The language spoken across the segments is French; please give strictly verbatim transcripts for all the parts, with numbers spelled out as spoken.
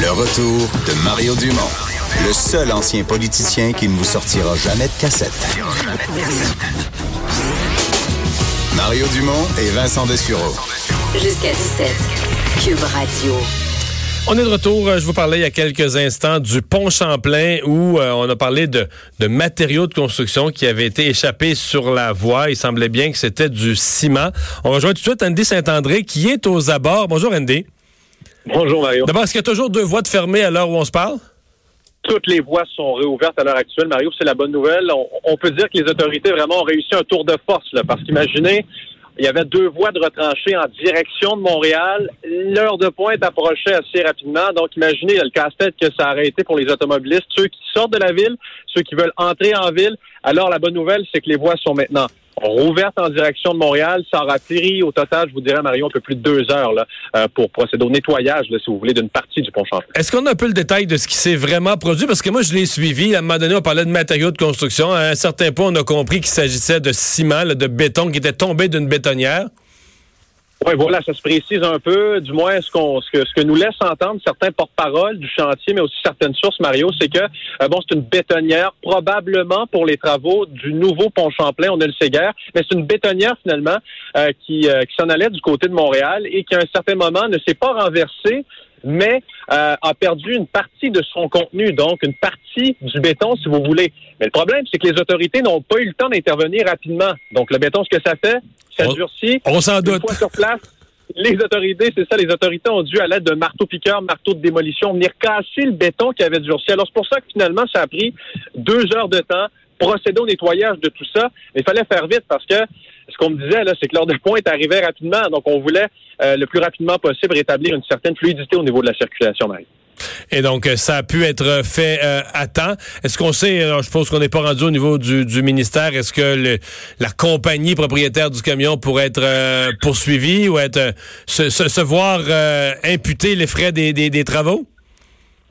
Le retour de Mario Dumont, le seul ancien politicien qui ne vous sortira jamais de cassette. Mario Dumont et Vincent Descuraux. Jusqu'à dix-sept, Cube Radio. On est de retour. Je vous parlais il y a quelques instants du pont Champlain où euh, on a parlé de, de matériaux de construction qui avaient été échappés sur la voie. Il semblait bien que c'était du ciment. On rejoint tout de suite Andy Saint-André qui est aux abords. Bonjour Andy. Bonjour Mario. D'abord, est-ce qu'il y a toujours deux voies de fermées à l'heure où on se parle? Toutes les voies sont réouvertes à l'heure actuelle, Mario. C'est la bonne nouvelle. On, on peut dire que les autorités vraiment ont réussi un tour de force là, parce qu'imaginez, il y avait deux voies de retranchées en direction de Montréal. L'heure de pointe approchait assez rapidement. Donc, imaginez le casse-tête que ça aurait été pour les automobilistes, ceux qui sortent de la ville, ceux qui veulent entrer en ville. Alors, la bonne nouvelle, c'est que les voies sont maintenant rouvertes en direction de Montréal. Ça aura pris, au total, je vous dirais, Marion, un peu plus de deux heures là, pour procéder au nettoyage, là, si vous voulez, d'une partie du pont Champlain. Est-ce qu'on a un peu le détail de ce qui s'est vraiment produit? Parce que moi, je l'ai suivi. À un moment donné, on parlait de matériaux de construction. À un certain point, on a compris qu'il s'agissait de ciment, là, de béton qui était tombé d'une bétonnière. Oui, voilà, ça se précise un peu. Du moins, ce qu'on, ce que, ce que nous laissent entendre certains porte-parole du chantier, mais aussi certaines sources, Mario, c'est que, euh, bon, c'est une bétonnière, probablement pour les travaux du nouveau pont Champlain, on ne le sait guère, mais c'est une bétonnière, finalement, euh, qui, euh, qui s'en allait du côté de Montréal et qui, à un certain moment, ne s'est pas renversée, mais euh, a perdu une partie de son contenu, donc une partie du béton, si vous voulez. Mais le problème, c'est que les autorités n'ont pas eu le temps d'intervenir rapidement. Donc, le béton, ce que ça fait, ça durcit. On s'en doute. Une fois sur place, les autorités, c'est ça, les autorités ont dû, à l'aide d'un marteau-piqueur, marteau de démolition, venir casser le béton qui avait durci. Alors, c'est pour ça que, finalement, ça a pris deux heures de temps, procéder au nettoyage de tout ça. Mais il fallait faire vite parce que ce qu'on me disait, là, c'est que l'heure de pointe arrivait rapidement. Donc, on voulait euh, le plus rapidement possible rétablir une certaine fluidité au niveau de la circulation, Marie. Et donc, ça a pu être fait euh, à temps. Est-ce qu'on sait, alors, je pense qu'on n'est pas rendu au niveau du, du ministère, est-ce que le, la compagnie propriétaire du camion pourrait être euh, poursuivie ou être euh, se, se, se voir euh, imputer les frais des, des, des travaux?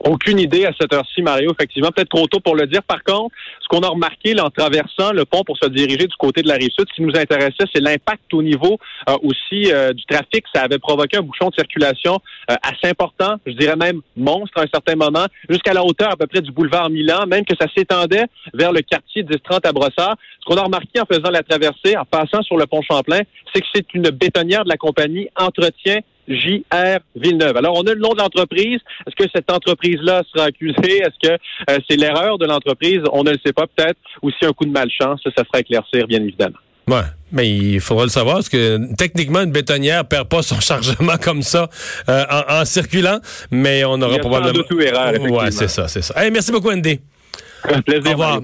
Aucune idée à cette heure-ci, Mario, effectivement. Peut-être trop tôt pour le dire. Par contre, ce qu'on a remarqué là, en traversant le pont pour se diriger du côté de la Rive-Sud, ce qui nous intéressait, c'est l'impact au niveau euh, aussi euh, du trafic. Ça avait provoqué un bouchon de circulation euh, assez important, je dirais même monstre à un certain moment, jusqu'à la hauteur à peu près du boulevard Milan, même que ça s'étendait vers le quartier dix trente à Brossard. Ce qu'on a remarqué en faisant la traversée, en passant sur le pont Champlain, c'est que c'est une bétonnière de la compagnie Entretien J R. Villeneuve. Alors, on a le nom de l'entreprise. Est-ce que cette entreprise-là sera accusée? Est-ce que euh, c'est l'erreur de l'entreprise? On ne le sait pas, peut-être. Ou si un coup de malchance, ça, ça fera éclaircir, bien évidemment. Oui, mais il faudra le savoir, parce que techniquement, une bétonnière perd pas son chargement comme ça euh, en, en circulant, mais on aura probablement... Il y a probablement... sans doute erreur, effectivement. Oui, c'est ça, c'est ça. Hey, merci beaucoup, Andy. Un plaisir. Au revoir.